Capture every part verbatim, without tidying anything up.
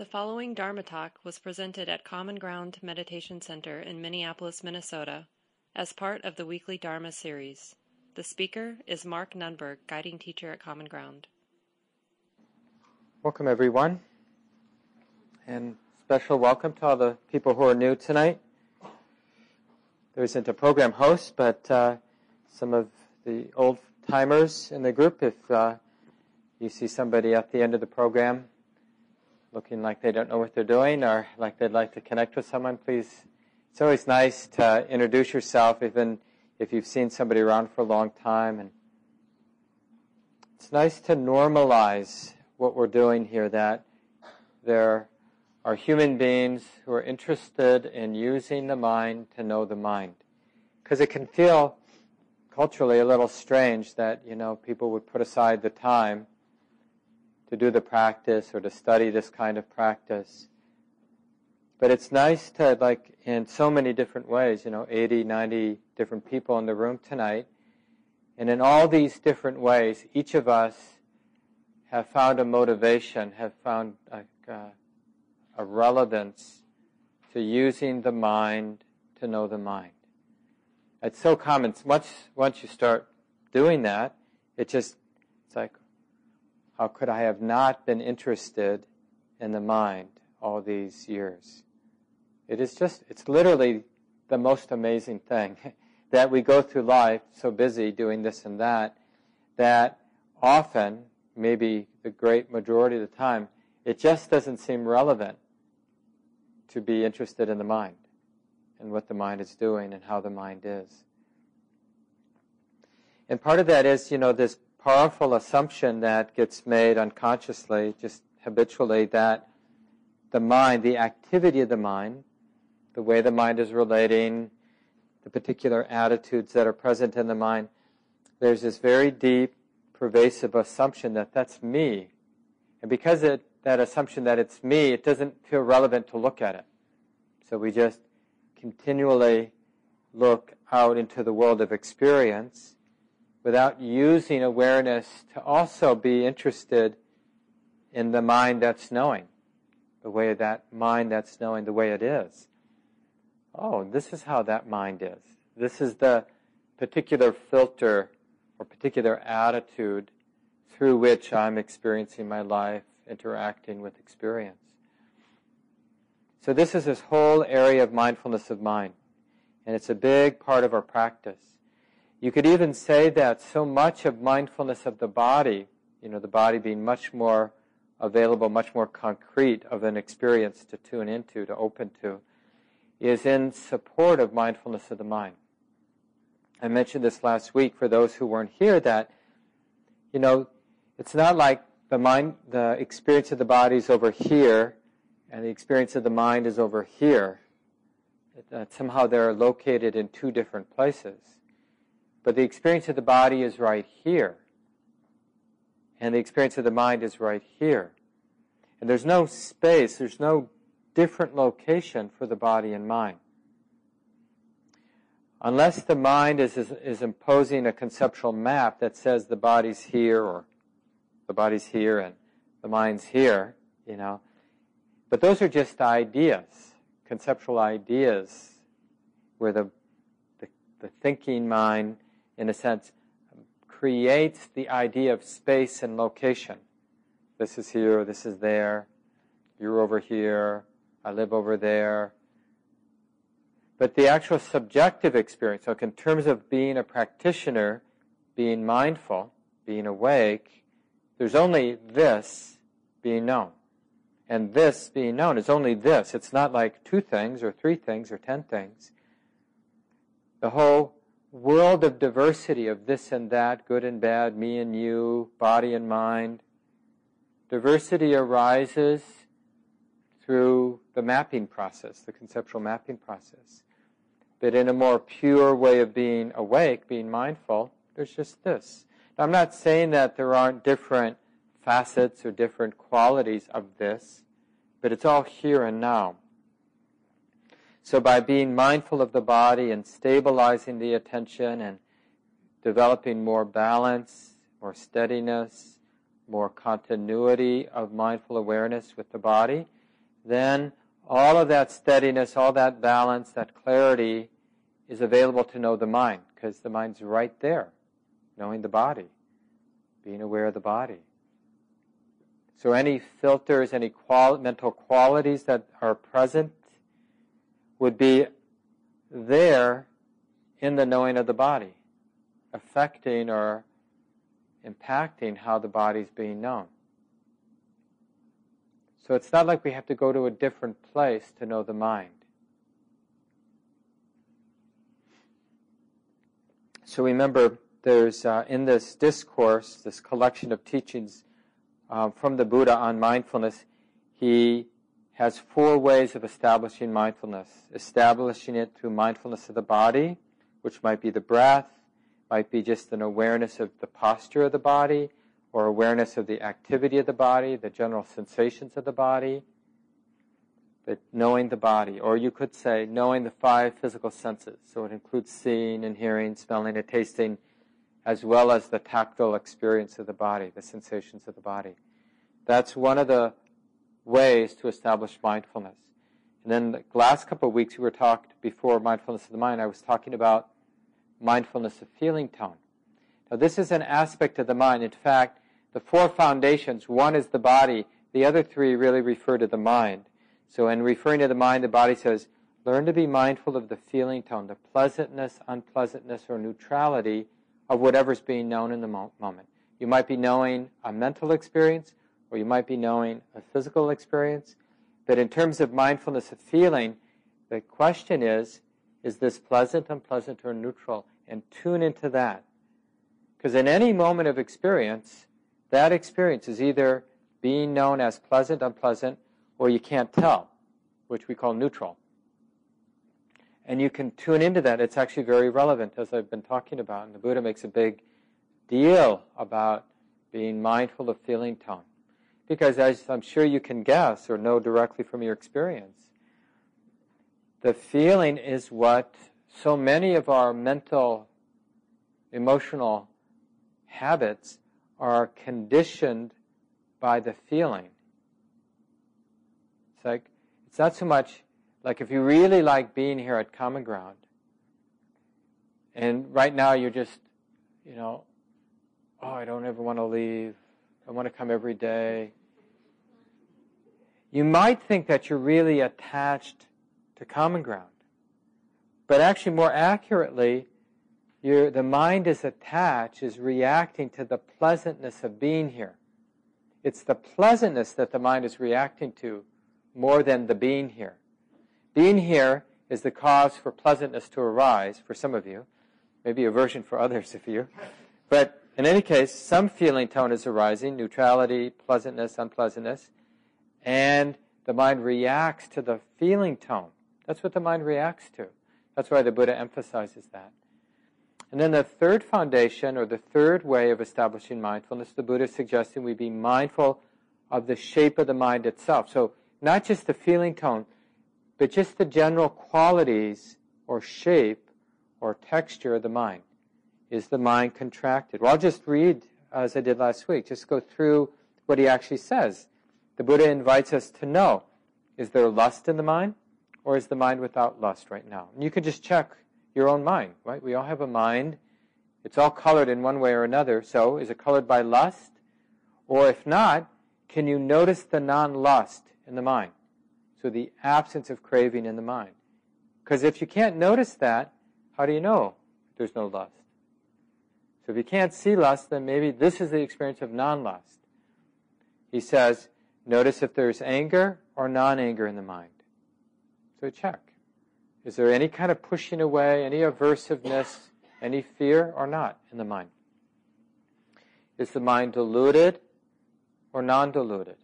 The following Dharma Talk was presented at Common Ground Meditation Center in Minneapolis, Minnesota, as part of the weekly Dharma series. The speaker is Mark Nunberg, guiding teacher at Common Ground. Welcome, everyone, and special welcome to all the people who are new tonight. There isn't a program host, but uh, some of the old-timers in the group, if uh, you see somebody at the end of the program looking like they don't know what they're doing or like they'd like to connect with someone, please. It's always nice to introduce yourself, even if you've seen somebody around for a long time. And it's nice to normalize what we're doing here, that there are human beings who are interested in using the mind to know the mind. Because it can feel culturally a little strange that, you know, people would put aside the time to do the practice or to study this kind of practice. But it's nice to, like, in so many different ways, you know, eighty, ninety different people in the room tonight. And in all these different ways, each of us have found a motivation, have found a, uh, a relevance to using the mind to know the mind. It's so common. Once, once you start doing that, it just, it's like, how could I have not been interested in the mind all these years? It is just, it's literally the most amazing thing that we go through life so busy doing this and that, that often, maybe the great majority of the time, it just doesn't seem relevant to be interested in the mind and what the mind is doing and how the mind is. And part of that is, you know, this powerful assumption that gets made unconsciously, just habitually, that the mind, the activity of the mind, the way the mind is relating, the particular attitudes that are present in the mind, there's this very deep, pervasive assumption that that's me. And because of that assumption that it's me, it doesn't feel relevant to look at it. So we just continually look out into the world of experience without using awareness to also be interested in the mind that's knowing, the way that mind that's knowing, the way it is. Oh, this is how that mind is. This is the particular filter or particular attitude through which I'm experiencing my life, interacting with experience. So this is this whole area of mindfulness of mind, and it's a big part of our practice. You could even say that so much of mindfulness of the body, you know, the body being much more available, much more concrete of an experience to tune into, to open to, is in support of mindfulness of the mind. I mentioned this last week for those who weren't here that, you know, it's not like the mind, the experience of the body is over here and the experience of the mind is over here. That somehow they're located in two different places. But the experience of the body is right here. And the experience of the mind is right here. And there's no space, there's no different location for the body and mind. Unless the mind is, is, is imposing a conceptual map that says the body's here or the body's here and the mind's here, you know. But those are just ideas, conceptual ideas, where the, the, the thinking mind, in a sense, creates the idea of space and location. This is here, this is there, you're over here, I live over there. But the actual subjective experience, like in terms of being a practitioner, being mindful, being awake, there's only this being known. And this being known is only this. It's not like two things or three things or ten things. The whole world of diversity of this and that, good and bad, me and you, body and mind. Diversity arises through the mapping process, the conceptual mapping process. But in a more pure way of being awake, being mindful, there's just this. Now, I'm not saying that there aren't different facets or different qualities of this, but it's all here and now. So by being mindful of the body and stabilizing the attention and developing more balance, more steadiness, more continuity of mindful awareness with the body, then all of that steadiness, all that balance, that clarity is available to know the mind, because the mind's right there, knowing the body, being aware of the body. So any filters, any qual- mental qualities that are present would be there in the knowing of the body, affecting or impacting how the body's being known. So it's not like we have to go to a different place to know the mind. So remember, there's uh, in this discourse, this collection of teachings uh, from the Buddha on mindfulness, he has four ways of establishing mindfulness. Establishing it through mindfulness of the body, which might be the breath, might be just an awareness of the posture of the body, or awareness of the activity of the body, the general sensations of the body, but knowing the body. Or you could say knowing the five physical senses. So it includes seeing and hearing, smelling and tasting, as well as the tactile experience of the body, the sensations of the body. That's one of the ways to establish mindfulness. And then the last couple of weeks we were talked before mindfulness of the mind, I was talking about mindfulness of feeling tone. Now this is an aspect of the mind. In fact, the four foundations, one is the body, the other three really refer to the mind. So in referring to the mind, the body says, learn to be mindful of the feeling tone, the pleasantness, unpleasantness, or neutrality of whatever's being known in the mo- moment. You might be knowing a mental experience, or you might be knowing a physical experience. But in terms of mindfulness of feeling, the question is, is this pleasant, unpleasant, or neutral? And tune into that. Because in any moment of experience, that experience is either being known as pleasant, unpleasant, or you can't tell, which we call neutral. And you can tune into that. It's actually very relevant, as I've been talking about. And the Buddha makes a big deal about being mindful of feeling tone. Because as I'm sure you can guess or know directly from your experience, the feeling is what so many of our mental, emotional habits are conditioned by the feeling. It's like, it's not so much, like if you really like being here at Common Ground, and right now you're just, you know, oh, I don't ever want to leave, I want to come every day. You might think that you're really attached to Common Ground, but actually more accurately, Your, the mind is attached, is reacting to the pleasantness of being here. It's the pleasantness that the mind is reacting to more than the being here. Being here is the cause for pleasantness to arise for some of you, maybe aversion for others of you. But in any case, some feeling tone is arising, neutrality, pleasantness, unpleasantness, and the mind reacts to the feeling tone. That's what the mind reacts to. That's why the Buddha emphasizes that. And then the third foundation, or the third way of establishing mindfulness, the Buddha is suggesting we be mindful of the shape of the mind itself. So not just the feeling tone, but just the general qualities or shape or texture of the mind. Is the mind contracted? Well, I'll just read, as I did last week, just go through what he actually says. The Buddha invites us to know, is there lust in the mind, or is the mind without lust right now? And you can just check your own mind, right? We all have a mind. It's all colored in one way or another. So, is it colored by lust? Or if not, can you notice the non-lust in the mind? So the absence of craving in the mind. Because if you can't notice that, how do you know there's no lust? So if you can't see lust, then maybe this is the experience of non-lust. He says, notice if there's anger or non-anger in the mind. So check. Is there any kind of pushing away, any aversiveness, any fear or not in the mind? Is the mind deluded or non-deluded?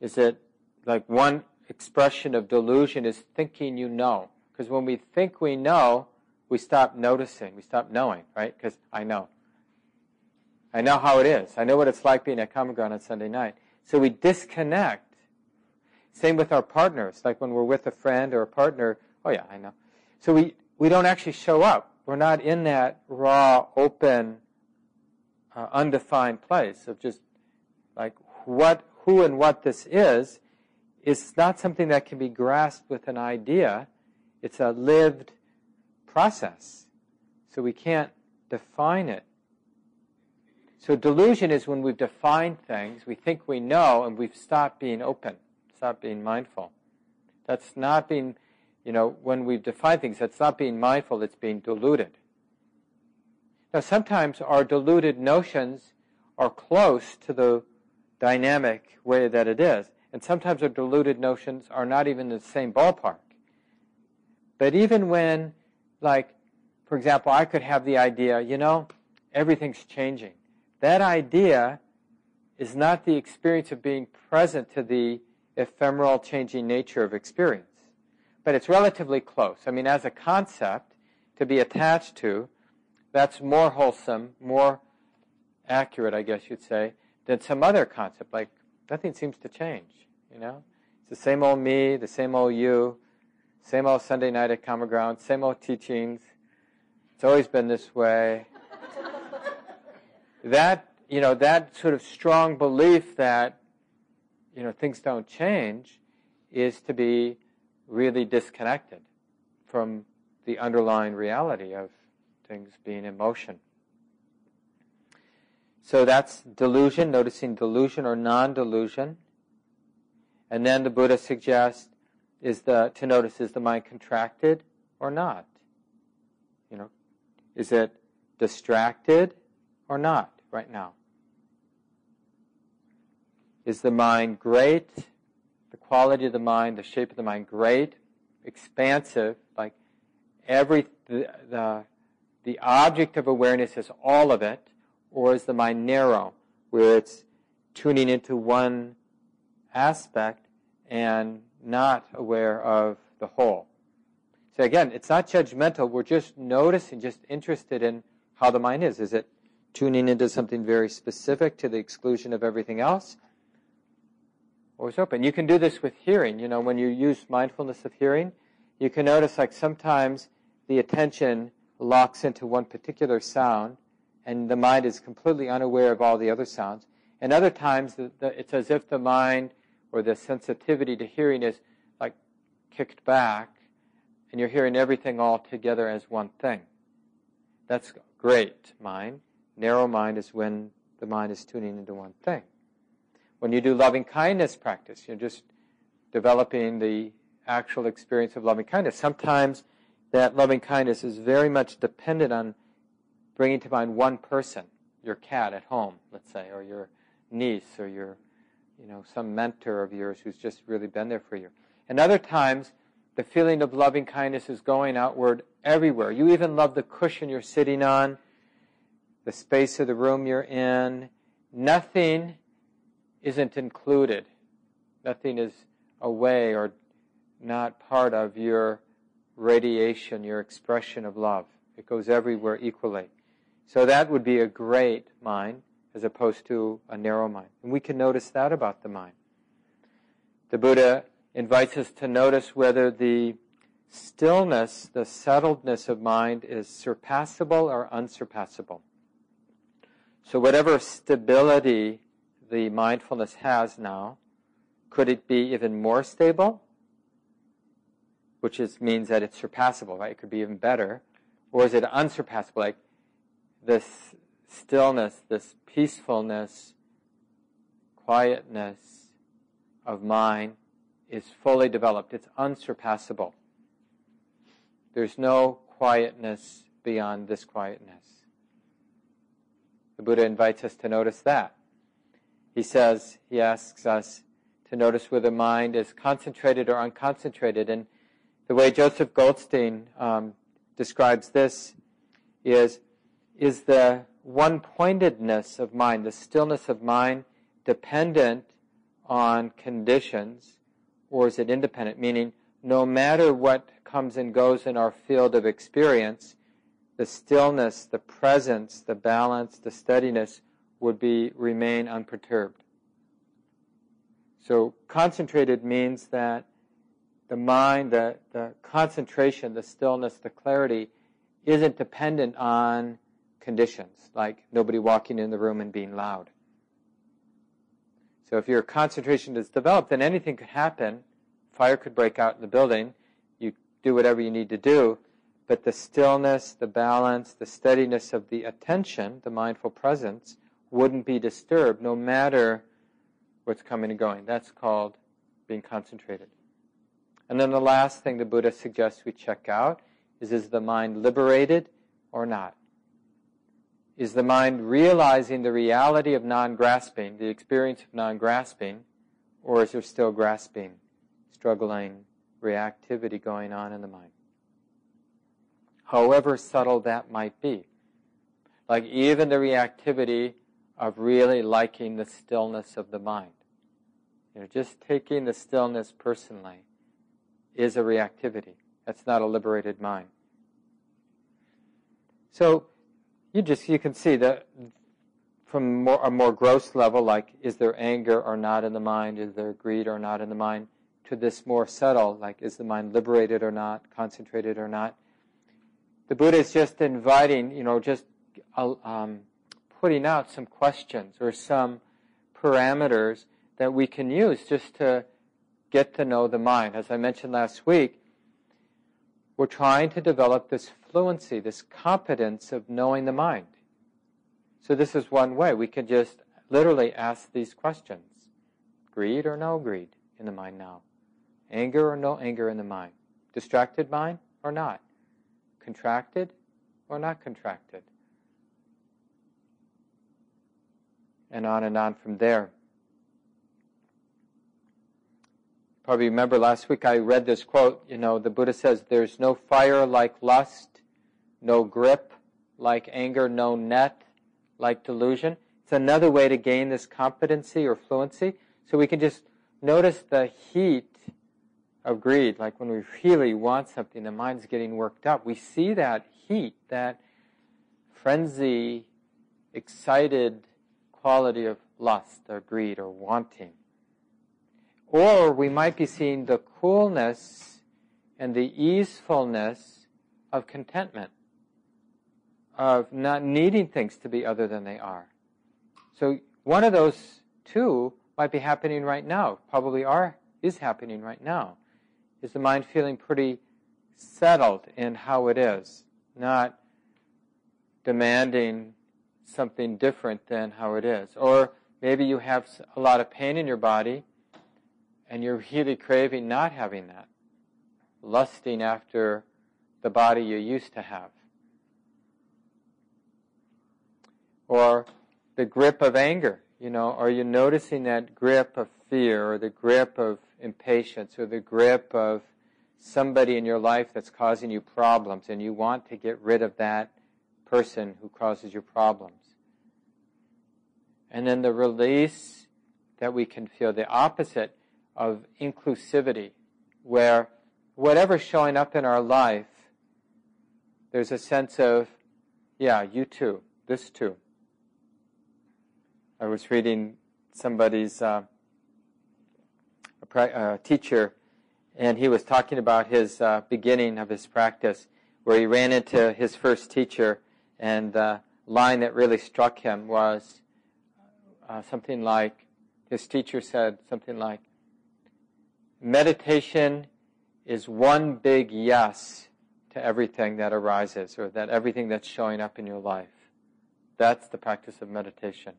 Is it like one expression of delusion is thinking you know? Because when we think we know, we stop noticing, we stop knowing, right? Because I know. I know how it is. I know what it's like being at Common Ground on Sunday night. So we disconnect. Same with our partners, like when we're with a friend or a partner, oh yeah, I know. So we, we don't actually show up. We're not in that raw, open, uh, undefined place of just like what, who and what this is. is not something that can be grasped with an idea. It's a lived process. So we can't define it. So delusion is when we've defined things, we think we know, and we've stopped being open, stopped being mindful. That's not being, you know, when we've defined things, that's not being mindful, it's being deluded. Now sometimes our deluded notions are close to the dynamic way that it is, and sometimes our deluded notions are not even in the same ballpark. But even when, like, for example, I could have the idea, you know, everything's changing. That idea is not the experience of being present to the ephemeral, changing nature of experience. But it's relatively close. I mean, as a concept to be attached to, that's more wholesome, more accurate, I guess you'd say, than some other concept, like nothing seems to change, you know? It's the same old me, the same old you, same old Sunday night at Common Ground, same old teachings. It's always been this way. That, you know, that sort of strong belief that, you know, things don't change is to be really disconnected from the underlying reality of things being in motion. So that's delusion, noticing delusion or non-delusion. And then the Buddha suggests is the to notice, is the mind contracted or not? You know, is it distracted or not right now? Is the mind great, the quality of the mind, the shape of the mind great, expansive, like every, the, the, the object of awareness is all of it, or is the mind narrow, where it's tuning into one aspect and not aware of the whole? So again, it's not judgmental, we're just noticing, just interested in how the mind is. Is it tuning into something very specific to the exclusion of everything else? Or is open? You can do this with hearing. You know, when you use mindfulness of hearing, you can notice, like, sometimes the attention locks into one particular sound and the mind is completely unaware of all the other sounds. And other times the, the, it's as if the mind or the sensitivity to hearing is, like, kicked back and you're hearing everything all together as one thing. That's great mind. Narrow mind is when the mind is tuning into one thing. When you do loving-kindness practice, you're just developing the actual experience of loving-kindness. Sometimes that loving-kindness is very much dependent on bringing to mind one person, your cat at home, let's say, or your niece, or your, you know, some mentor of yours who's just really been there for you. And other times, the feeling of loving-kindness is going outward everywhere. You even love the cushion you're sitting on, the space of the room you're in. Nothing isn't included. Nothing is away or not part of your radiation, your expression of love. It goes everywhere equally. So that would be a great mind as opposed to a narrow mind. And we can notice that about the mind. The Buddha invites us to notice whether the stillness, the settledness of mind is surpassable or unsurpassable. So whatever stability the mindfulness has now, could it be even more stable? Which is, means that it's surpassable, right? It could be even better. Or is it unsurpassable? Like this stillness, this peacefulness, quietness of mind is fully developed. It's unsurpassable. There's no quietness beyond this quietness. The Buddha invites us to notice that. He says, he asks us to notice whether mind is concentrated or unconcentrated. And the way Joseph Goldstein um, describes this is, is the one-pointedness of mind, the stillness of mind, dependent on conditions, or is it independent? Meaning, no matter what comes and goes in our field of experience, the stillness, the presence, the balance, the steadiness would be remain unperturbed. So concentrated means that the mind, the, the concentration, the stillness, the clarity isn't dependent on conditions, like nobody walking in the room and being loud. So if your concentration is developed, then anything could happen. Fire could break out in the building. You do whatever you need to do. But the stillness, the balance, the steadiness of the attention, the mindful presence, wouldn't be disturbed no matter what's coming and going. That's called being concentrated. And then the last thing the Buddha suggests we check out is, is the mind liberated or not? Is the mind realizing the reality of non-grasping, the experience of non-grasping, or is there still grasping, struggling, reactivity going on in the mind? However subtle that might be. Like even the reactivity of really liking the stillness of the mind. You know, just taking the stillness personally is a reactivity. That's not a liberated mind. So you just you can see that from more, a more gross level, like is there anger or not in the mind, is there greed or not in the mind, to this more subtle, like is the mind liberated or not, concentrated or not. The Buddha is just inviting, you know, just um, putting out some questions or some parameters that we can use just to get to know the mind. As I mentioned last week, we're trying to develop this fluency, this competence of knowing the mind. So this is one way. We can just literally ask these questions. Greed or no greed in the mind now? Anger or no anger in the mind? Distracted mind or not? Contracted or not contracted? And on and on from there. Probably remember last week I read this quote, you know, the Buddha says, there's no fire like lust, no grip like anger, no net like delusion. It's another way to gain this competency or fluency. So we can just notice the heat of greed, like when we really want something, the mind's getting worked up. We see that heat, that frenzy, excited quality of lust or greed or wanting. Or we might be seeing the coolness and the easefulness of contentment, of not needing things to be other than they are. So one of those two might be happening right now, probably are is happening right now. Is the mind feeling pretty settled in how it is, not demanding something different than how it is? Or maybe you have a lot of pain in your body and you're really craving not having that, lusting after the body you used to have. Or the grip of anger, you know, are you noticing that grip of fear or the grip of impatience or the grip of somebody in your life that's causing you problems and you want to get rid of that person who causes you problems? And then the release that we can feel, the opposite of inclusivity, where whatever's showing up in our life, there's a sense of, yeah, you too, this too. I was reading somebody's uh, Uh, teacher, and he was talking about his uh, beginning of his practice, where he ran into his first teacher, and the line that really struck him was uh, something like, his teacher said something like, meditation is one big yes to everything that arises, or that everything that's showing up in your life. That's the practice of meditation.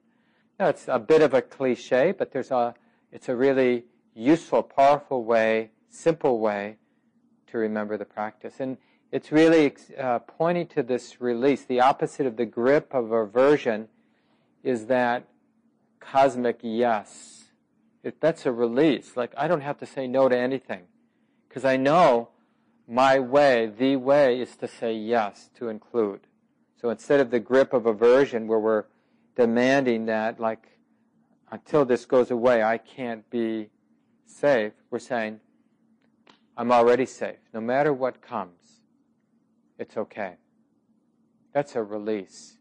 Now, it's a bit of a cliche, but there's a, it's a really useful, powerful way, simple way to remember the practice. And it's really uh, pointing to this release. The opposite of the grip of aversion is that cosmic yes. It, that's a release. Like, I don't have to say no to anything, because I know my way, the way, is to say yes, to include. So instead of the grip of aversion where we're demanding that, like, until this goes away, I can't be safe, we're saying, I'm already safe. No matter what comes, it's okay. That's a release,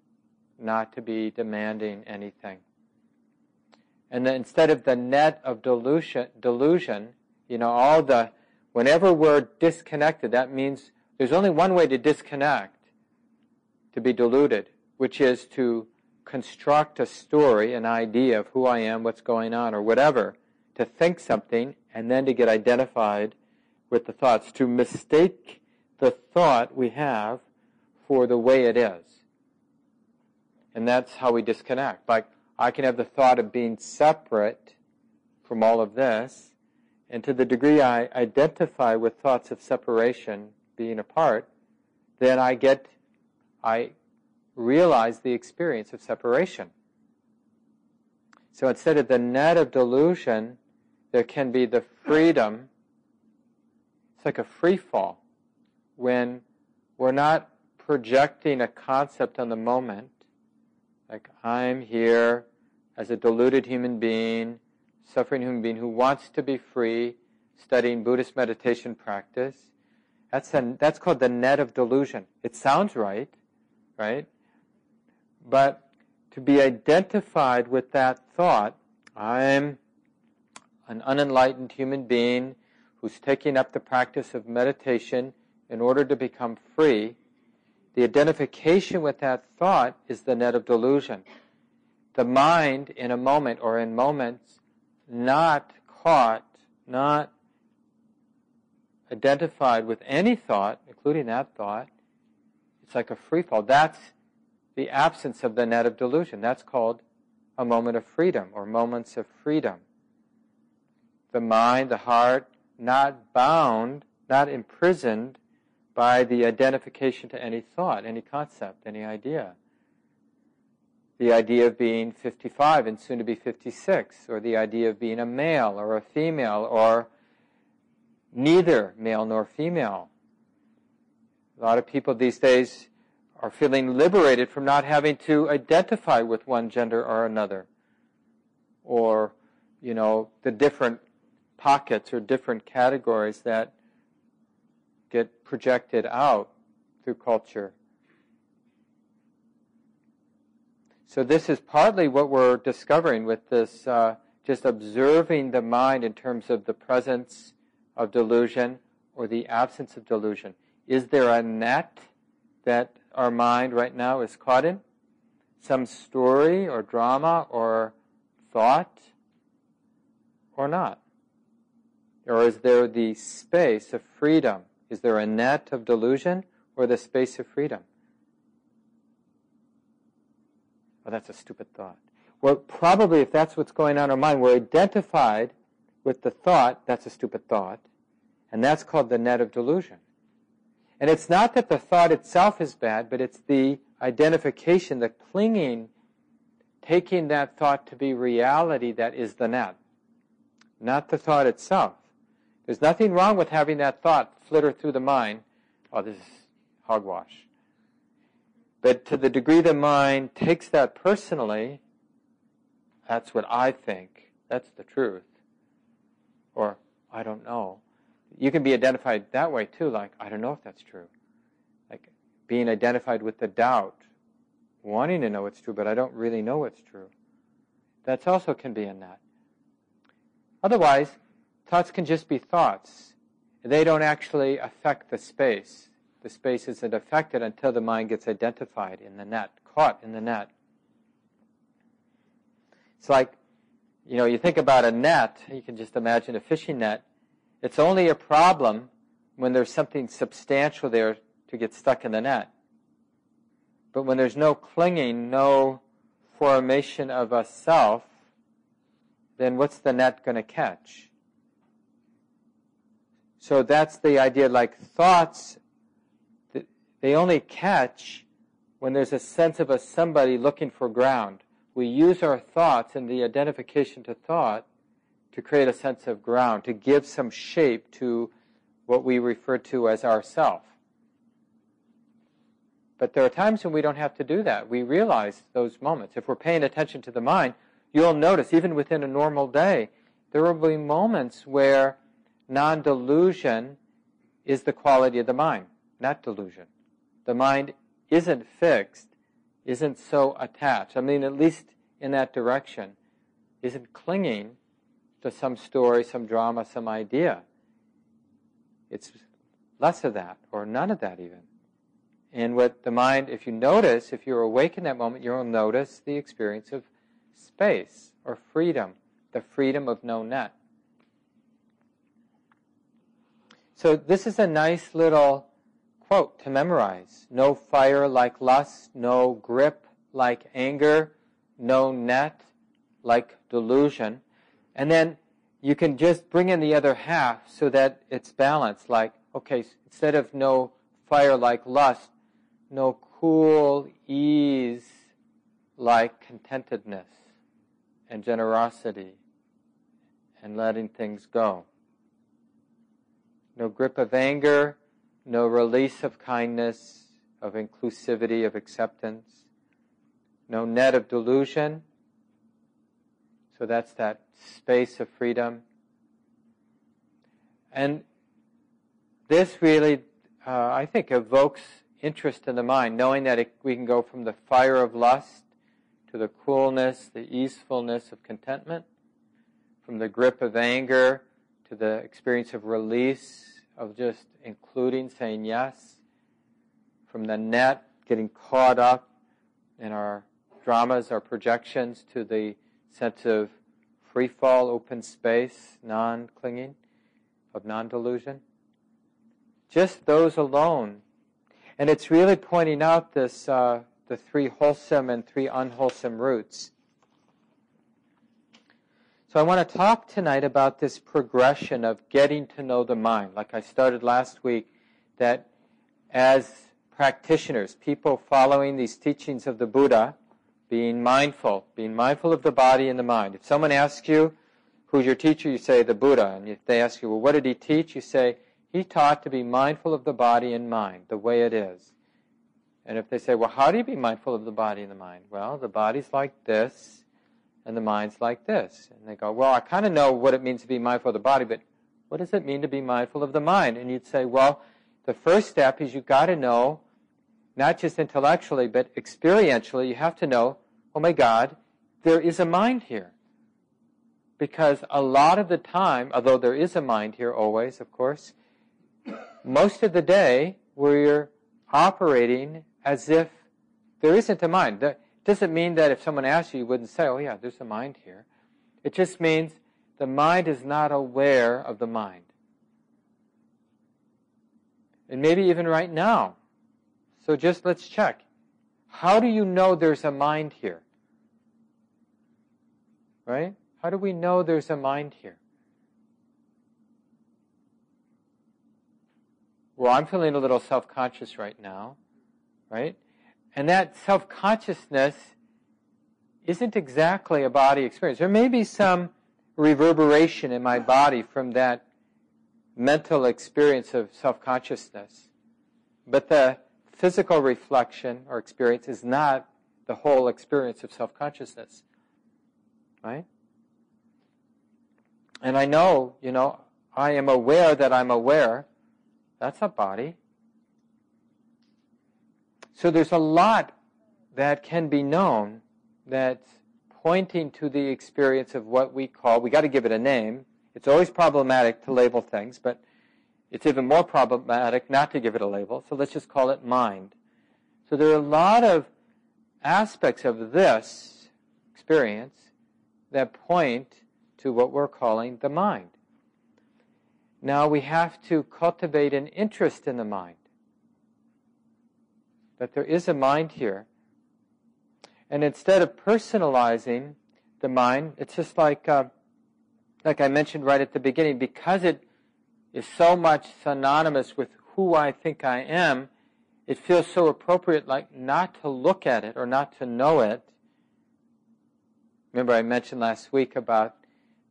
not to be demanding anything. And then instead of the net of delusion, delusion, you know, all the, whenever we're disconnected, that means there's only one way to disconnect, to be deluded, which is to construct a story, an idea of who I am, what's going on, or whatever, to think something, and then to get identified with the thoughts, to mistake the thought we have for the way it is. And that's how we disconnect. Like, I can have the thought of being separate from all of this, and to the degree I identify with thoughts of separation, being apart, then I get, I realize the experience of separation. So instead of the net of delusion, there can be the freedom. It's like a free fall when we're not projecting a concept on the moment, like I'm here as a deluded human being, suffering human being who wants to be free, studying Buddhist meditation practice. That's a, that's called the net of delusion. It sounds right, right? But to be identified with that thought, I'm an unenlightened human being who's taking up the practice of meditation in order to become free, the identification with that thought is the net of delusion. The mind in a moment or in moments not caught, not identified with any thought, including that thought, it's like a free fall. That's the absence of the net of delusion. That's called a moment of freedom or moments of freedom. The mind, the heart, not bound, not imprisoned by the identification to any thought, any concept, any idea. The idea of being fifty-five and soon to be fifty-six, or the idea of being a male or a female, or neither male nor female. A lot of people these days are feeling liberated from not having to identify with one gender or another, or, you know, the different pockets or different categories that get projected out through culture. So this is partly what we're discovering with this, uh, just observing the mind in terms of the presence of delusion or the absence of delusion. Is there a net that our mind right now is caught in? Some story or drama or thought or not? Or is there the space of freedom? Is there a net of delusion or the space of freedom? Well, that's a stupid thought. Well, probably if that's what's going on in our mind, we're identified with the thought, that's a stupid thought, and that's called the net of delusion. And it's not that the thought itself is bad, but it's the identification, the clinging, taking that thought to be reality that is the net, not the thought itself. There's nothing wrong with having that thought flitter through the mind. Oh, this is hogwash. But to the degree the mind takes that personally, that's what I think. That's the truth. Or, I don't know. You can be identified that way, too, like, I don't know if that's true. Like, being identified with the doubt, wanting to know it's true, but I don't really know it's true. That also can be in that. Otherwise, thoughts can just be thoughts. They don't actually affect the space. The space isn't affected until the mind gets identified in the net, caught in the net. It's like, you know, you think about a net, you can just imagine a fishing net. It's only a problem when there's something substantial there to get stuck in the net. But when there's no clinging, no formation of a self, then what's the net going to catch? So that's the idea, like thoughts, they only catch when there's a sense of a somebody looking for ground. We use our thoughts and the identification to thought to create a sense of ground, to give some shape to what we refer to as ourself. But there are times when we don't have to do that. We realize those moments. If we're paying attention to the mind, you'll notice even within a normal day, there will be moments where non-delusion is the quality of the mind, not delusion. The mind isn't fixed, isn't so attached. I mean, at least in that direction, isn't clinging to some story, some drama, some idea. It's less of that, or none of that even. And what the mind, if you notice, if you're awake in that moment, you'll notice the experience of space or freedom, the freedom of no net. So this is a nice little quote to memorize. No fire like lust, no grip like anger, no net like delusion. And then you can just bring in the other half so that it's balanced. Like, okay, instead of no fire like lust, no cool ease like contentedness and generosity and letting things go. No grip of anger, no release of kindness, of inclusivity, of acceptance, no net of delusion. So that's that space of freedom. And this really, uh, I think, evokes interest in the mind, knowing that it, we can go from the fire of lust to the coolness, the easefulness of contentment, from the grip of anger to the experience of release, of just including, saying yes, from the net, getting caught up in our dramas, our projections, to the sense of free fall, open space, non-clinging, of non-delusion. Just those alone. And it's really pointing out this uh, the three wholesome and three unwholesome roots. So I want to talk tonight about this progression of getting to know the mind. Like I started last week, that as practitioners, people following these teachings of the Buddha, being mindful, being mindful of the body and the mind. If someone asks you, who's your teacher, you say, the Buddha. And if they ask you, well, what did he teach? You say, he taught to be mindful of the body and mind, the way it is. And if they say, well, how do you be mindful of the body and the mind? Well, the body's like this, and the mind's like this. And they go, well, I kind of know what it means to be mindful of the body, but what does it mean to be mindful of the mind? And you'd say, well, the first step is you've got to know, not just intellectually, but experientially, you have to know, oh my God, there is a mind here. Because a lot of the time, although there is a mind here always, of course, most of the day we're operating as if there isn't a mind. There, It doesn't mean that if someone asks you, you wouldn't say, oh yeah, there's a mind here. It just means the mind is not aware of the mind. And maybe even right now. So just let's check. How do you know there's a mind here? Right? How do we know there's a mind here? Well, I'm feeling a little self-conscious right now, right? And that self-consciousness isn't exactly a body experience. There may be some reverberation in my body from that mental experience of self-consciousness. But the physical reflection or experience is not the whole experience of self-consciousness. Right? And I know, you know, I am aware that I'm aware. That's a body. So there's a lot that can be known that's pointing to the experience of what we call, we got to give it a name. It's always problematic to label things, but it's even more problematic not to give it a label. So let's just call it mind. So there are a lot of aspects of this experience that point to what we're calling the mind. Now we have to cultivate an interest in the mind. That there is a mind here. And instead of personalizing the mind, it's just like, uh, like I mentioned right at the beginning, because it is so much synonymous with who I think I am, it feels so appropriate like not to look at it or not to know it. Remember I mentioned last week about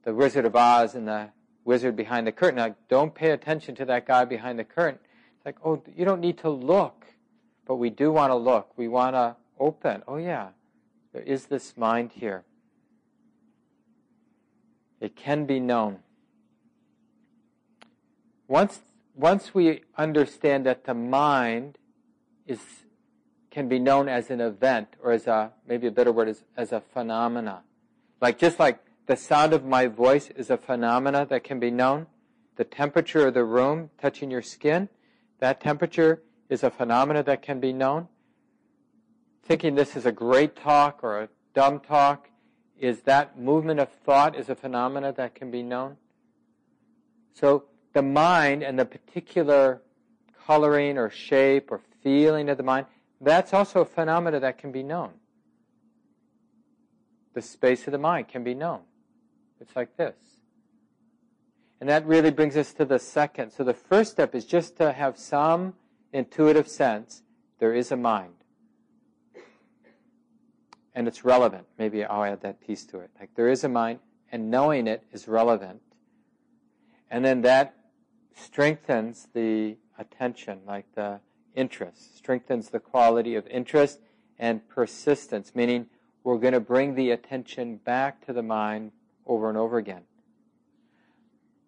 the Wizard of Oz and the wizard behind the curtain. Like, don't pay attention to that guy behind the curtain. It's like, oh, you don't need to look. But we do want to look. We want to open. Oh, yeah, there is this mind here. It can be known. Once, once we understand that the mind is can be known as an event, or as a, maybe a better word is as a phenomena. Like just like the sound of my voice is a phenomena that can be known. The temperature of the room touching your skin, that temperature is a phenomena that can be known. Thinking this is a great talk or a dumb talk, is that movement of thought is a phenomena that can be known. So the mind and the particular coloring or shape or feeling of the mind, that's also a phenomena that can be known. The space of the mind can be known. It's like this. And that really brings us to the second. So the first step is just to have some intuitive sense there is a mind. And it's relevant. Maybe I'll add that piece to it. Like there is a mind, and knowing it is relevant. And then that strengthens the attention, like the interest, strengthens the quality of interest and persistence, meaning we're going to bring the attention back to the mind over and over again,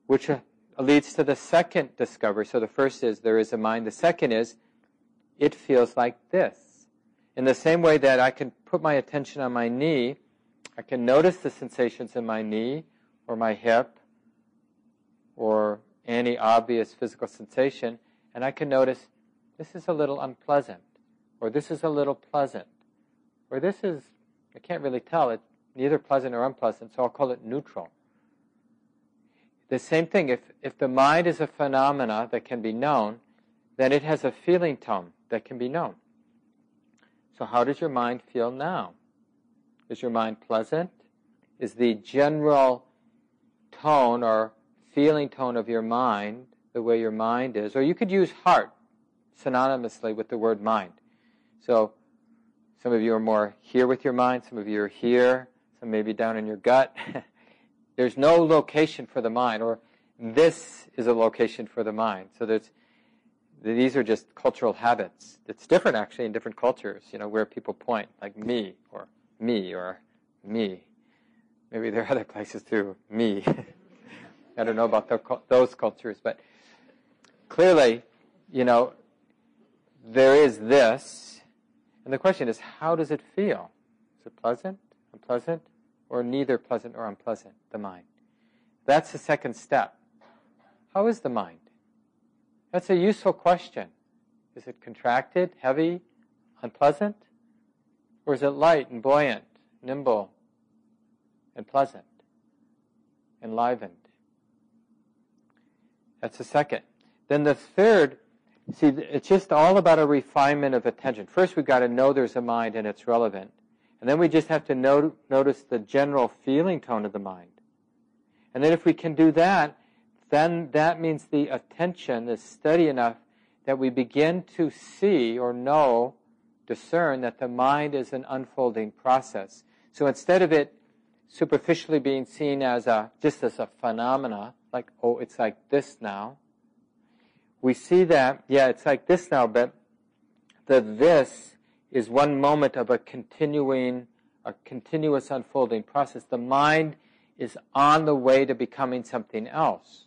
which leads to the second discovery. So the first is there is a mind. The second is it feels like this. In the same way that I can put my attention on my knee, I can notice the sensations in my knee or my hip or any obvious physical sensation, and I can notice this is a little unpleasant, or this is a little pleasant, or this is, I can't really tell, it's neither pleasant or unpleasant, so I'll call it neutral. The same thing, if, if the mind is a phenomena that can be known, then it has a feeling tone that can be known. So how does your mind feel now? Is your mind pleasant? Is the general tone or feeling tone of your mind the way your mind is? Or you could use heart synonymously with the word mind. So some of you are more here with your mind, some of you are here, some may be down in your gut. There's no location for the mind, or this is a location for the mind. So there's, these are just cultural habits. It's different, actually, in different cultures, you know, where people point, like me, or me, or me. Maybe there are other places too, me. I don't know about the, those cultures, but clearly, you know, there is this. And the question is, how does it feel? Is it pleasant, unpleasant, or neither pleasant or unpleasant, the mind? That's the second step. How is the mind? That's a useful question. Is it contracted, heavy, unpleasant? Or is it light and buoyant, nimble, and pleasant, enlivened? That's the second. Then the third, see, it's just all about a refinement of attention. First, we've got to know there's a mind and it's relevant. And then we just have to no- notice the general feeling tone of the mind. And then if we can do that, then that means the attention is steady enough that we begin to see or know, discern that the mind is an unfolding process. So instead of it superficially being seen as a just as a phenomena, like, oh, it's like this now. We see that, yeah, it's like this now, but the this is one moment of a continuing, a continuous unfolding process. The mind is on the way to becoming something else.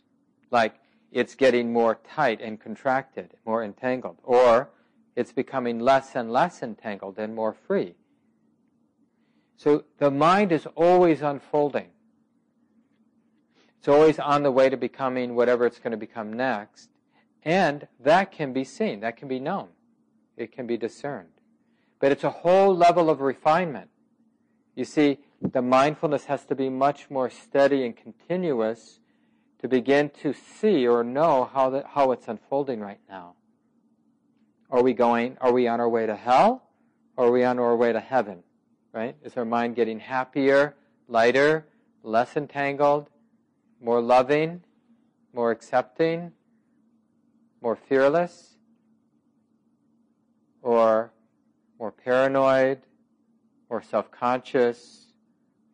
Like, it's getting more tight and contracted, more entangled. Or, it's becoming less and less entangled and more free. So, the mind is always unfolding. It's always on the way to becoming whatever it's going to become next. And that can be seen, that can be known, it can be discerned. But it's a whole level of refinement. You see, the mindfulness has to be much more steady and continuous to begin to see or know how the, how it's unfolding right now. Are we going, are we on our way to hell, or are we on our way to heaven, right? Is our mind getting happier, lighter, less entangled, more loving, more accepting, more fearless, or more paranoid, more self-conscious,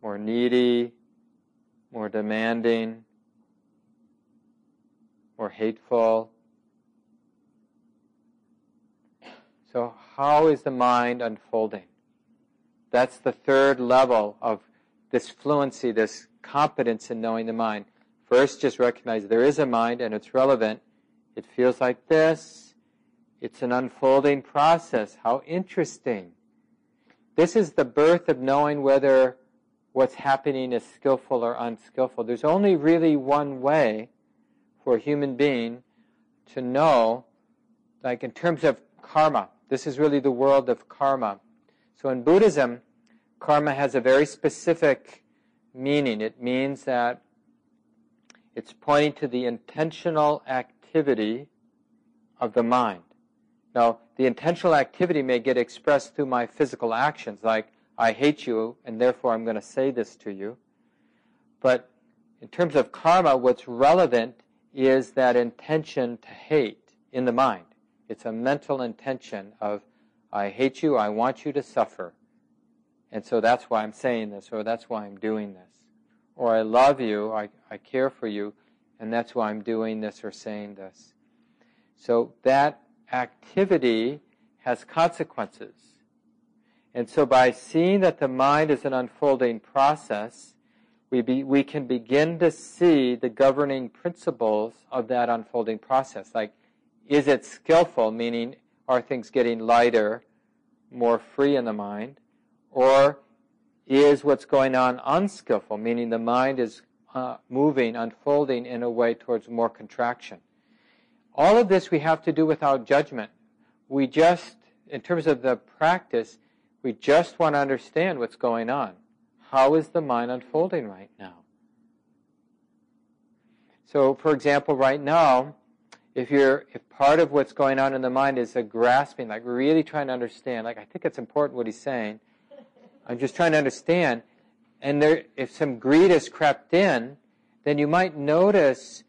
more needy, more demanding, more hateful? So how is the mind unfolding? That's the third level of this fluency, this competence in knowing the mind. First, just recognize there is a mind and it's relevant. It feels like this. It's an unfolding process. How interesting. This is the birth of knowing whether what's happening is skillful or unskillful. There's only really one way for a human being to know, like in terms of karma. This is really the world of karma. So in Buddhism, karma has a very specific meaning. It means that it's pointing to the intentional activity of the mind. Now, the intentional activity may get expressed through my physical actions, like, I hate you, and therefore I'm going to say this to you. But in terms of karma, what's relevant is that intention to hate in the mind. It's a mental intention of, I hate you, I want you to suffer. And so that's why I'm saying this, or that's why I'm doing this. Or I love you, I, I care for you, and that's why I'm doing this or saying this. So that activity has consequences. And so by seeing that the mind is an unfolding process, we, be, we can begin to see the governing principles of that unfolding process. Like, is it skillful, meaning are things getting lighter, more free in the mind? Or is what's going on unskillful, meaning the mind is uh, moving, unfolding in a way towards more contraction? All of this we have to do without judgment. We just, in terms of the practice, we just want to understand what's going on. How is the mind unfolding right now? So, for example, right now, if you're, if part of what's going on in the mind is a grasping, like really trying to understand, like I think it's important what he's saying, I'm just trying to understand, and there, if some greed has crept in, then you might notice,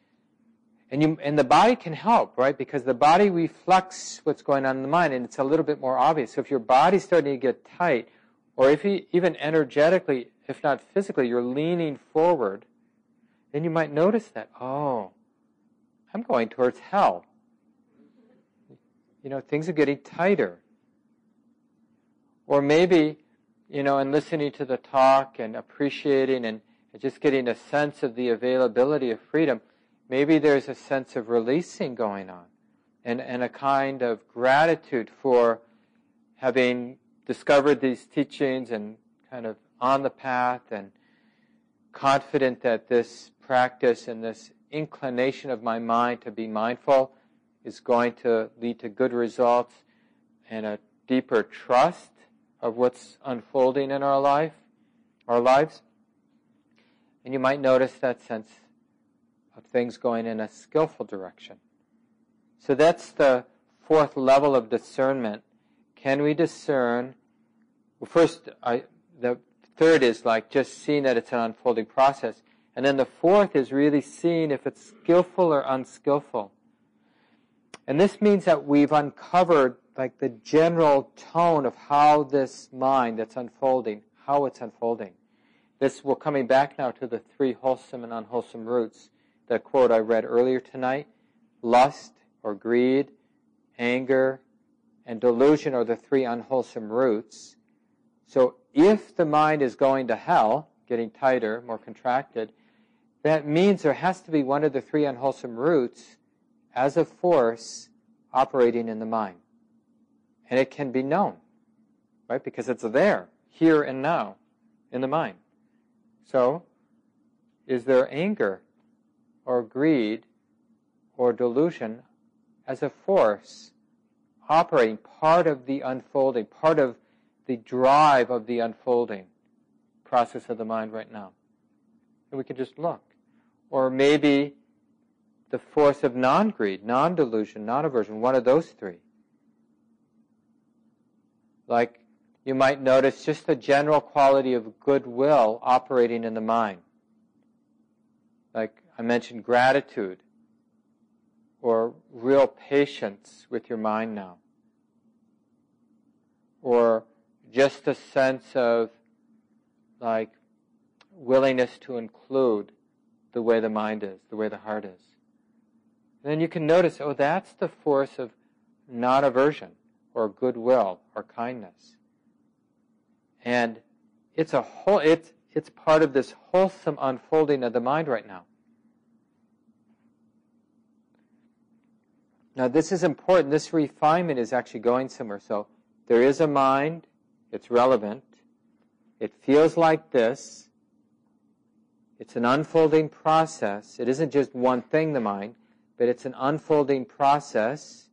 and, you, and the body can help, right? Because the body reflects what's going on in the mind, and it's a little bit more obvious. So if your body's starting to get tight, or if you, even energetically, if not physically, you're leaning forward, then you might notice that, oh, I'm going towards hell. You know, things are getting tighter. Or maybe, you know, in listening to the talk and appreciating and just getting a sense of the availability of freedom, maybe there's a sense of releasing going on and, and a kind of gratitude for having discovered these teachings and kind of on the path and confident that this practice and this inclination of my mind to be mindful is going to lead to good results and a deeper trust of what's unfolding in our life, our lives. And you might notice that sense of things going in a skillful direction. So that's the fourth level of discernment. Can we discern? Well, first, I, the third is like just seeing that it's an unfolding process. And then the fourth is really seeing if it's skillful or unskillful. And this means that we've uncovered like the general tone of how this mind that's unfolding, how it's unfolding. This, we're coming back now to the three wholesome and unwholesome roots. The quote I read earlier tonight, lust or greed, anger, and delusion are the three unwholesome roots. So if the mind is going to hell, getting tighter, more contracted, that means there has to be one of the three unwholesome roots as a force operating in the mind. And it can be known, right? Because it's there, here and now, in the mind. So, is there anger or greed or delusion as a force operating, part of the unfolding, part of the drive of the unfolding process of the mind right now? And we can just look. Or maybe the force of non-greed, non-delusion, non-aversion, one of those three. Like, you might notice just the general quality of goodwill operating in the mind. Like, I mentioned gratitude or real patience with your mind now, or just a sense of like willingness to include the way the mind is, the way the heart is. And then you can notice, oh, that's the force of non-aversion or goodwill or kindness. And it's a whole, it's, it's part of this wholesome unfolding of the mind right now. Now, this is important. This refinement is actually going somewhere. So there is a mind. It's relevant. It feels like this. It's an unfolding process. It isn't just one thing, the mind, but it's an unfolding process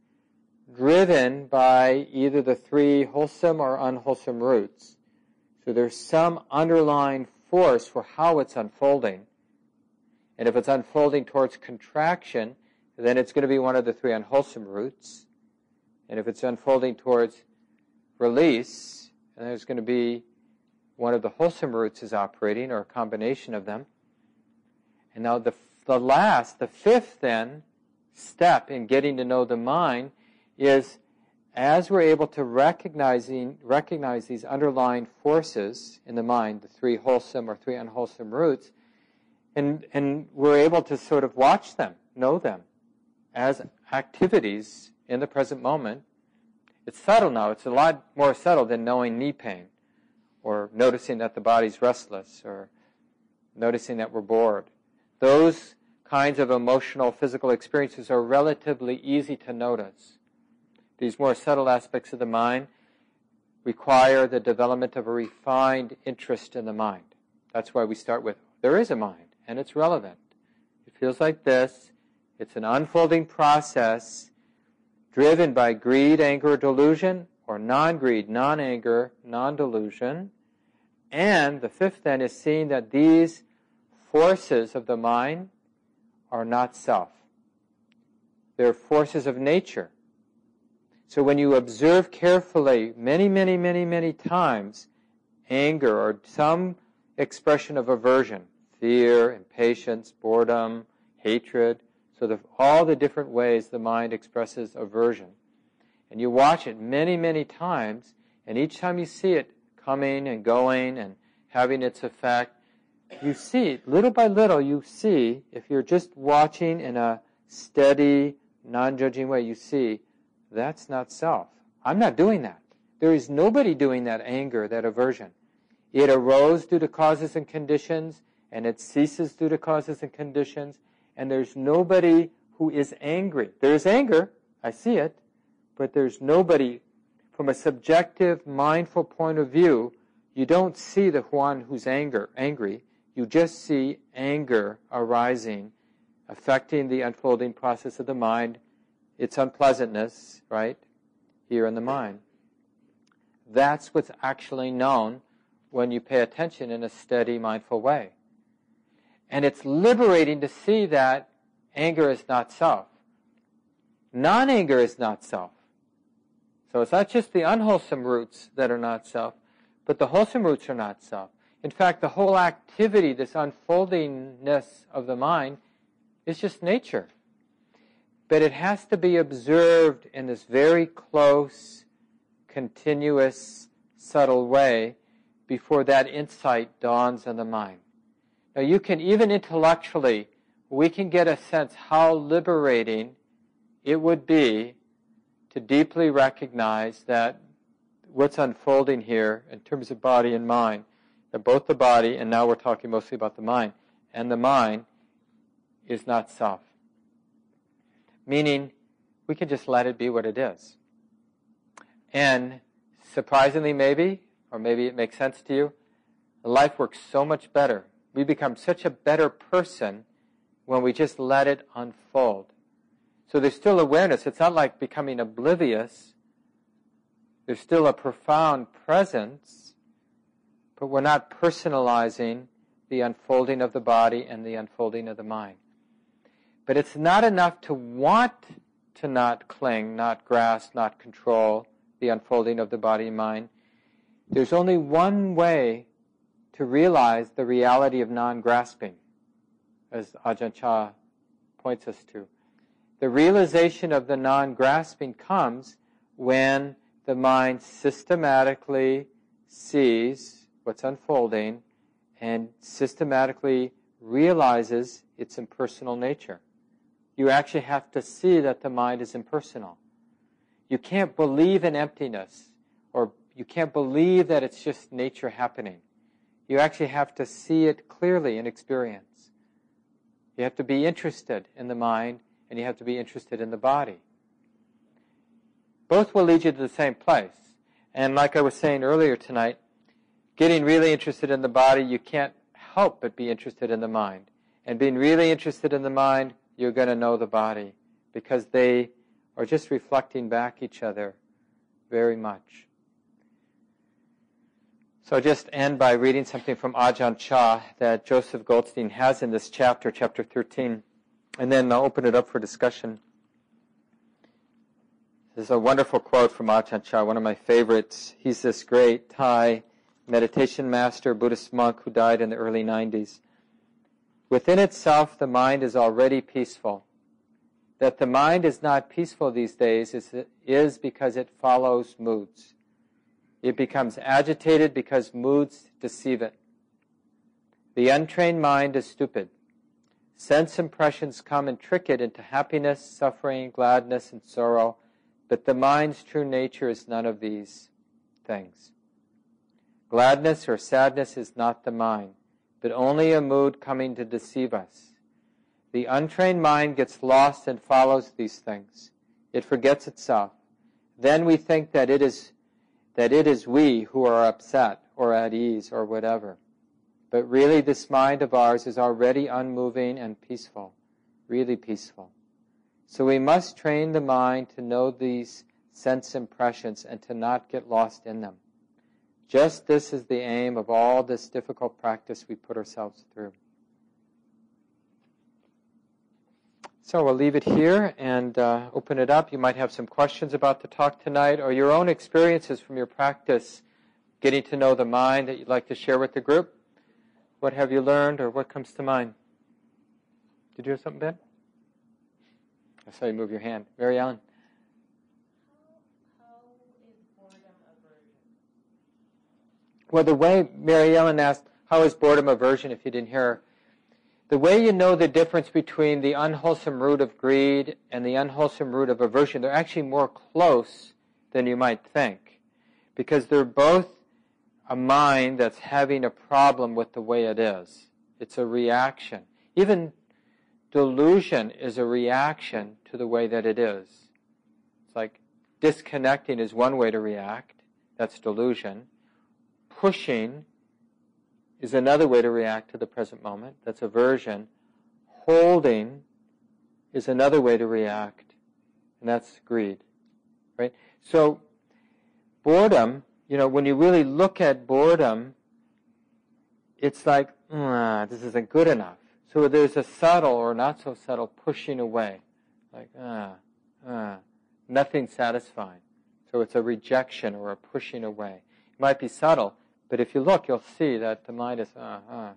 driven by either the three wholesome or unwholesome roots. So there's some underlying force for how it's unfolding. And if it's unfolding towards contraction, then it's going to be one of the three unwholesome roots. And if it's unfolding towards release, then there's going to be one of the wholesome roots is operating, or a combination of them. And now the, the last, the fifth then, step in getting to know the mind is, as we're able to recognizing, recognize these underlying forces in the mind, the three wholesome or three unwholesome roots, and, and we're able to sort of watch them, know them, as activities in the present moment. It's subtle now. It's a lot more subtle than knowing knee pain, or noticing that the body's restless, or noticing that we're bored. Those kinds of emotional, physical experiences are relatively easy to notice. These more subtle aspects of the mind require the development of a refined interest in the mind. That's why we start with, there is a mind, and it's relevant. It feels like this. It's an unfolding process driven by greed, anger, or delusion, or non-greed, non-anger, non-delusion. And the fifth then is seeing that these forces of the mind are not self. They're forces of nature. So when you observe carefully many, many, many, many times anger or some expression of aversion, fear, impatience, boredom, hatred, so the, all the different ways the mind expresses aversion, and you watch it many, many times, and each time you see it coming and going and having its effect, you see, little by little, you see, if you're just watching in a steady, non-judging way, you see, that's not self. I'm not doing that. There is nobody doing that anger, that aversion. It arose due to causes and conditions, and it ceases due to causes and conditions, and there's nobody who is angry. There's anger, I see it, but there's nobody, from a subjective, mindful point of view, you don't see the one who's anger, angry. You just see anger arising, affecting the unfolding process of the mind, its unpleasantness, right, here in the mind. That's what's actually known when you pay attention in a steady, mindful way. And it's liberating to see that anger is not self. Non-anger is not self. So it's not just the unwholesome roots that are not self, but the wholesome roots are not self. In fact, the whole activity, this unfoldingness of the mind, is just nature. But it has to be observed in this very close, continuous, subtle way before that insight dawns on the mind. Now you can, even intellectually, we can get a sense how liberating it would be to deeply recognize that what's unfolding here in terms of body and mind, that both the body, and now we're talking mostly about the mind, and the mind is not self. Meaning, we can just let it be what it is. And surprisingly maybe, or maybe it makes sense to you, life works so much better. We become such a better person when we just let it unfold. So there's still awareness. It's not like becoming oblivious. There's still a profound presence, but we're not personalizing the unfolding of the body and the unfolding of the mind. But it's not enough to want to not cling, not grasp, not control the unfolding of the body and mind. There's only one way to realize the reality of non-grasping, as Ajahn Chah points us to. The realization of the non-grasping comes when the mind systematically sees what's unfolding and systematically realizes its impersonal nature. You actually have to see that the mind is impersonal. You can't believe in emptiness, or you can't believe that it's just nature happening. You actually have to see it clearly in experience. You have to be interested in the mind, and you have to be interested in the body. Both will lead you to the same place. And like I was saying earlier tonight, getting really interested in the body, you can't help but be interested in the mind. And being really interested in the mind, you're going to know the body, because they or just reflecting back each other very much. So I'll just end by reading something from Ajahn Chah that Joseph Goldstein has in this chapter, chapter thirteen, and then I'll open it up for discussion. This is a wonderful quote from Ajahn Chah, one of my favorites. He's this great Thai meditation master, Buddhist monk who died in the early nineties. Within itself, the mind is already peaceful. That the mind is not peaceful these days is, is because it follows moods. It becomes agitated because moods deceive it. The untrained mind is stupid. Sense impressions come and trick it into happiness, suffering, gladness, and sorrow, but the mind's true nature is none of these things. Gladness or sadness is not the mind, but only a mood coming to deceive us. The untrained mind gets lost and follows these things. It forgets itself. Then we think that it is that it is we who are upset or at ease or whatever. But really this mind of ours is already unmoving and peaceful, really peaceful. So we must train the mind to know these sense impressions and to not get lost in them. Just this is the aim of all this difficult practice we put ourselves through. So we'll leave it here and uh, open it up. You might have some questions about the talk tonight or your own experiences from your practice, getting to know the mind that you'd like to share with the group. What have you learned or what comes to mind? Did you have something, Ben? I saw you move your hand. Mary Ellen. How, how is boredom aversion? Well, the way Mary Ellen asked, how is boredom aversion, if you didn't hear her? The way you know the difference between the unwholesome root of greed and the unwholesome root of aversion, they're actually more close than you might think, because they're both a mind that's having a problem with the way it is. It's a reaction. Even delusion is a reaction to the way that it is. It's like disconnecting is one way to react. That's delusion. Pushing is another way to react to the present moment. That's aversion. Holding is another way to react, and that's greed, right? So boredom, you know, when you really look at boredom, it's like, mm, this isn't good enough. So there's a subtle or not so subtle pushing away, like, ah, ah, nothing satisfying. So it's a rejection or a pushing away. It might be subtle, but if you look, you'll see that the mind is uh, uh,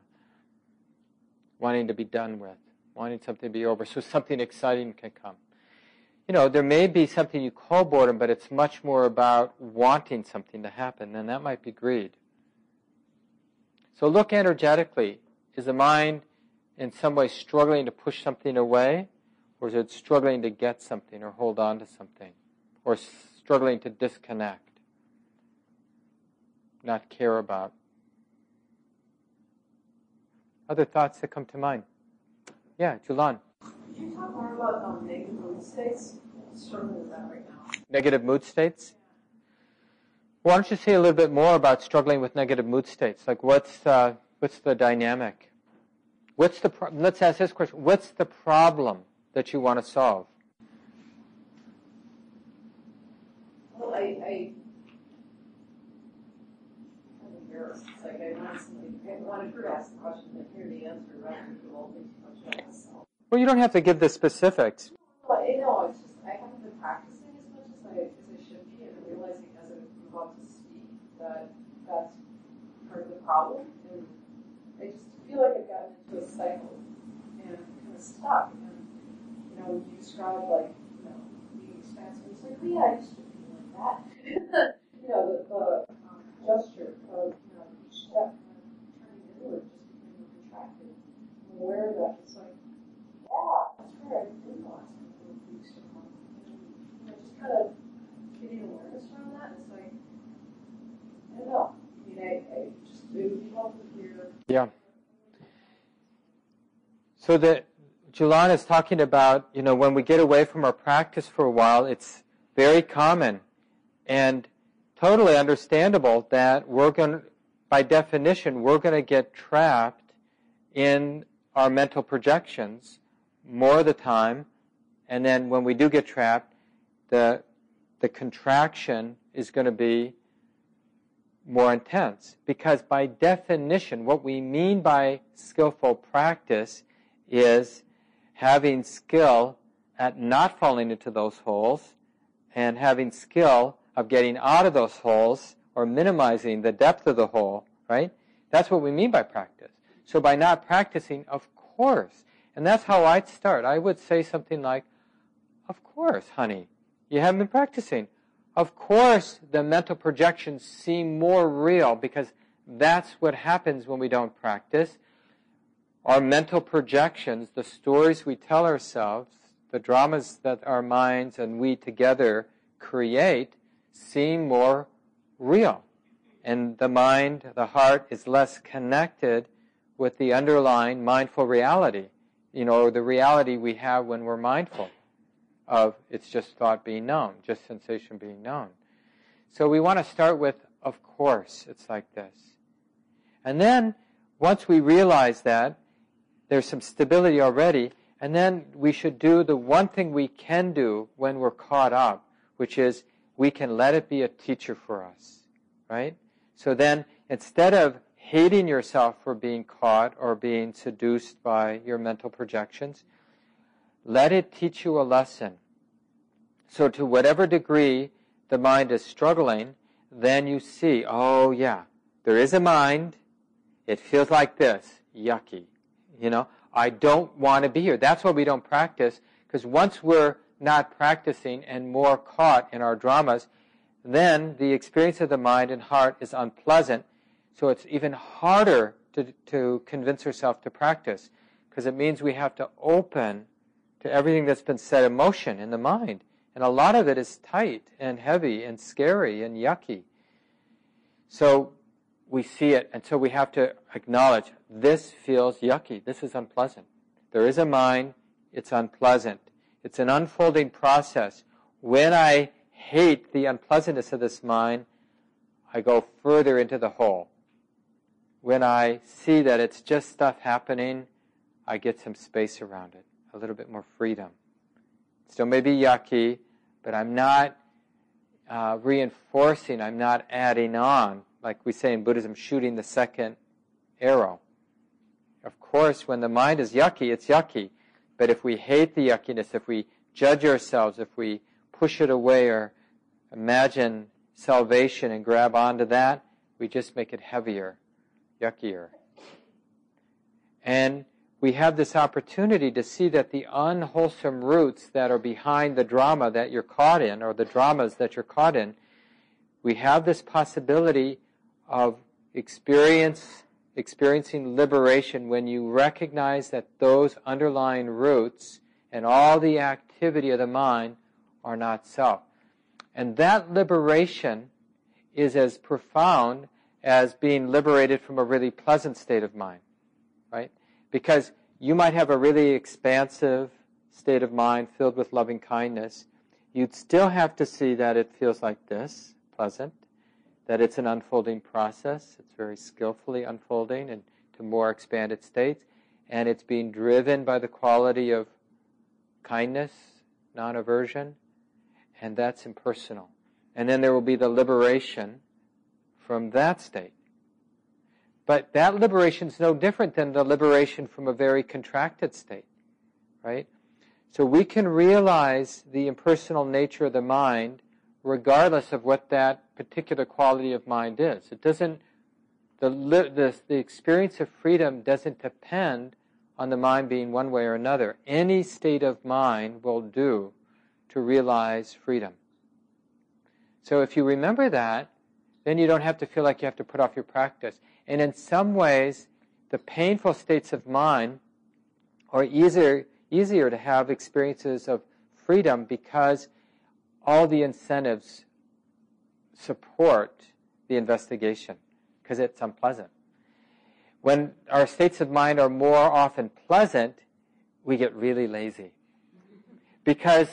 wanting to be done with, wanting something to be over, so something exciting can come. You know, there may be something you call boredom, but it's much more about wanting something to happen, and that might be greed. So look energetically. Is the mind in some way struggling to push something away, or is it struggling to get something or hold on to something, or struggling to disconnect? Not care about. Other thoughts that come to mind? Yeah, Julan. Can you talk more about um, negative mood states? I'm struggling with that right now. Negative mood states? Why don't you say a little bit more about struggling with negative mood states? Like, what's uh, what's the dynamic? What's the pro- let's ask this question. What's the problem that you want to solve? Well, I. I... It's like I want to, wanted her to ask the question and hear the answer rather than do all things too much about myself. Well, you don't have to give the specifics. Well, I know, it's just I haven't been practicing as much as I, as I should be, and I'm realizing as I move on to speak that that's part of the problem. And I just feel like I've gotten into a cycle and I'm kind of stuck. And, you know, you describe, like, you know, being expansive, it's like, oh, yeah, I used to be like that. You know, the, the um, gesture of step and turning inward just became contracted. I'm aware of that. It's like, yeah, that's right, I've been the last couple of weeks or months. And I just kind of getting awareness around that. It's like, I don't know. I mean, I, I just do love to hear. Yeah. So the Julan is talking about, you know, when we get away from our practice for a while, it's very common and totally understandable that we're going to, by definition, we're going to get trapped in our mental projections more of the time, and then when we do get trapped, the, the contraction is going to be more intense. Because by definition, what we mean by skillful practice is having skill at not falling into those holes and having skill of getting out of those holes or minimizing the depth of the hole, right? That's what we mean by practice. So by not practicing, of course. And that's how I'd start. I would say something like, of course, honey, you haven't been practicing. Of course, the mental projections seem more real because that's what happens when we don't practice. Our mental projections, the stories we tell ourselves, the dramas that our minds and we together create, seem more real. And the mind, the heart, is less connected with the underlying mindful reality, you know, the reality we have when we're mindful of it's just thought being known, just sensation being known. So we want to start with, of course, it's like this. And then, once we realize that, there's some stability already, and then we should do the one thing we can do when we're caught up, which is we can let it be a teacher for us, right? So then, instead of hating yourself for being caught or being seduced by your mental projections, let it teach you a lesson. So to whatever degree the mind is struggling, then you see, oh yeah, there is a mind. It feels like this, yucky. You know, I don't want to be here. That's why we don't practice, because once we're not practicing and more caught in our dramas, then the experience of the mind and heart is unpleasant. So it's even harder to, to convince yourself to practice, because it means we have to open to everything that's been set in motion in the mind. And a lot of it is tight and heavy and scary and yucky. So we see it, and so we have to acknowledge, this feels yucky, this is unpleasant. There is a mind, it's unpleasant. It's an unfolding process. When I hate the unpleasantness of this mind, I go further into the hole. When I see that it's just stuff happening, I get some space around it, a little bit more freedom. Still maybe yucky, but I'm not uh, reinforcing, I'm not adding on. Like we say in Buddhism, shooting the second arrow. Of course, when the mind is yucky, it's yucky. But if we hate the yuckiness, if we judge ourselves, if we push it away or imagine salvation and grab onto that, we just make it heavier, yuckier. And we have this opportunity to see that the unwholesome roots that are behind the drama that you're caught in, or the dramas that you're caught in, we have this possibility of experience, experiencing liberation when you recognize that those underlying roots and all the activity of the mind are not self. And that liberation is as profound as being liberated from a really pleasant state of mind, right? Because you might have a really expansive state of mind filled with loving kindness. You'd still have to see that it feels like this, pleasant, that it's an unfolding process. It's very skillfully unfolding and to more expanded states. And it's being driven by the quality of kindness, non-aversion, and that's impersonal. And then there will be the liberation from that state. But that liberation is no different than the liberation from a very contracted state, right? So we can realize the impersonal nature of the mind regardless of what that particular quality of mind is. It doesn't, the, the, the experience of freedom doesn't depend on the mind being one way or another. Any state of mind will do to realize freedom. So if you remember that, then you don't have to feel like you have to put off your practice. And in some ways, the painful states of mind are easier, easier to have experiences of freedom because all the incentives support the investigation because it's unpleasant. When our states of mind are more often pleasant, we get really lazy because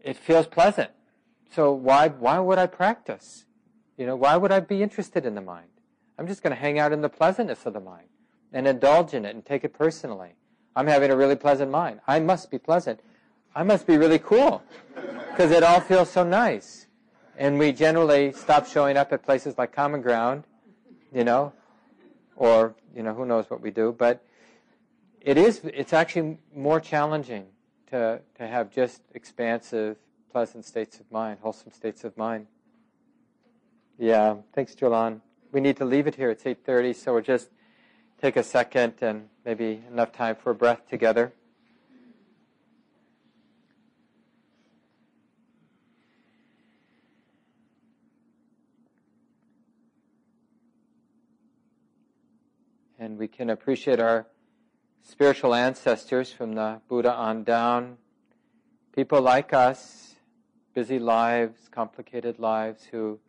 it feels pleasant. So why, why would I practice? You know, why would I be interested in the mind? I'm just going to hang out in the pleasantness of the mind and indulge in it and take it personally. I'm having a really pleasant mind. I must be pleasant. I must be really cool. because it all feels so nice. And we generally stop showing up at places like Common Ground, you know, or, you know, who knows what we do. But it is, it's actually more challenging to, to have just expansive, pleasant states of mind, wholesome states of mind. Yeah, thanks, Jolan. We need to leave it here. It's eight thirty, so we'll just take a second and maybe enough time for a breath together. And we can appreciate our spiritual ancestors from the Buddha on down, people like us, busy lives, complicated lives, who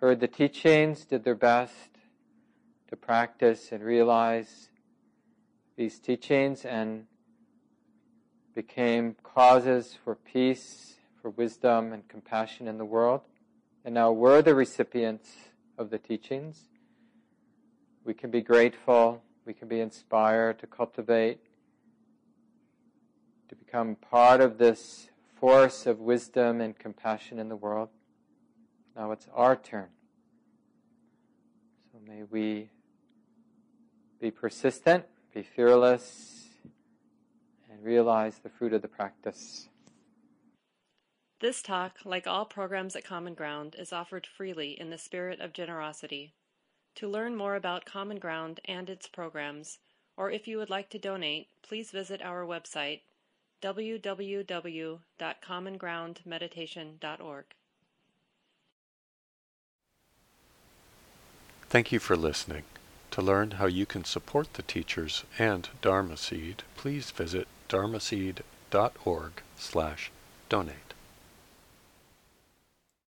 heard the teachings, did their best to practice and realize these teachings, and became causes for peace, for wisdom and compassion in the world. And now we're the recipients of the teachings. We can be grateful, we can be inspired to cultivate, to become part of this force of wisdom and compassion in the world. Now it's our turn. So may we be persistent, be fearless, and realize the fruit of the practice. This talk, like all programs at Common Ground, is offered freely in the spirit of generosity. To learn more about Common Ground and its programs, or if you would like to donate, please visit our website, w w w dot common ground meditation dot org. Thank you for listening. To learn how you can support the teachers and Dharma Seed, please visit dharma seed dot org slash donate.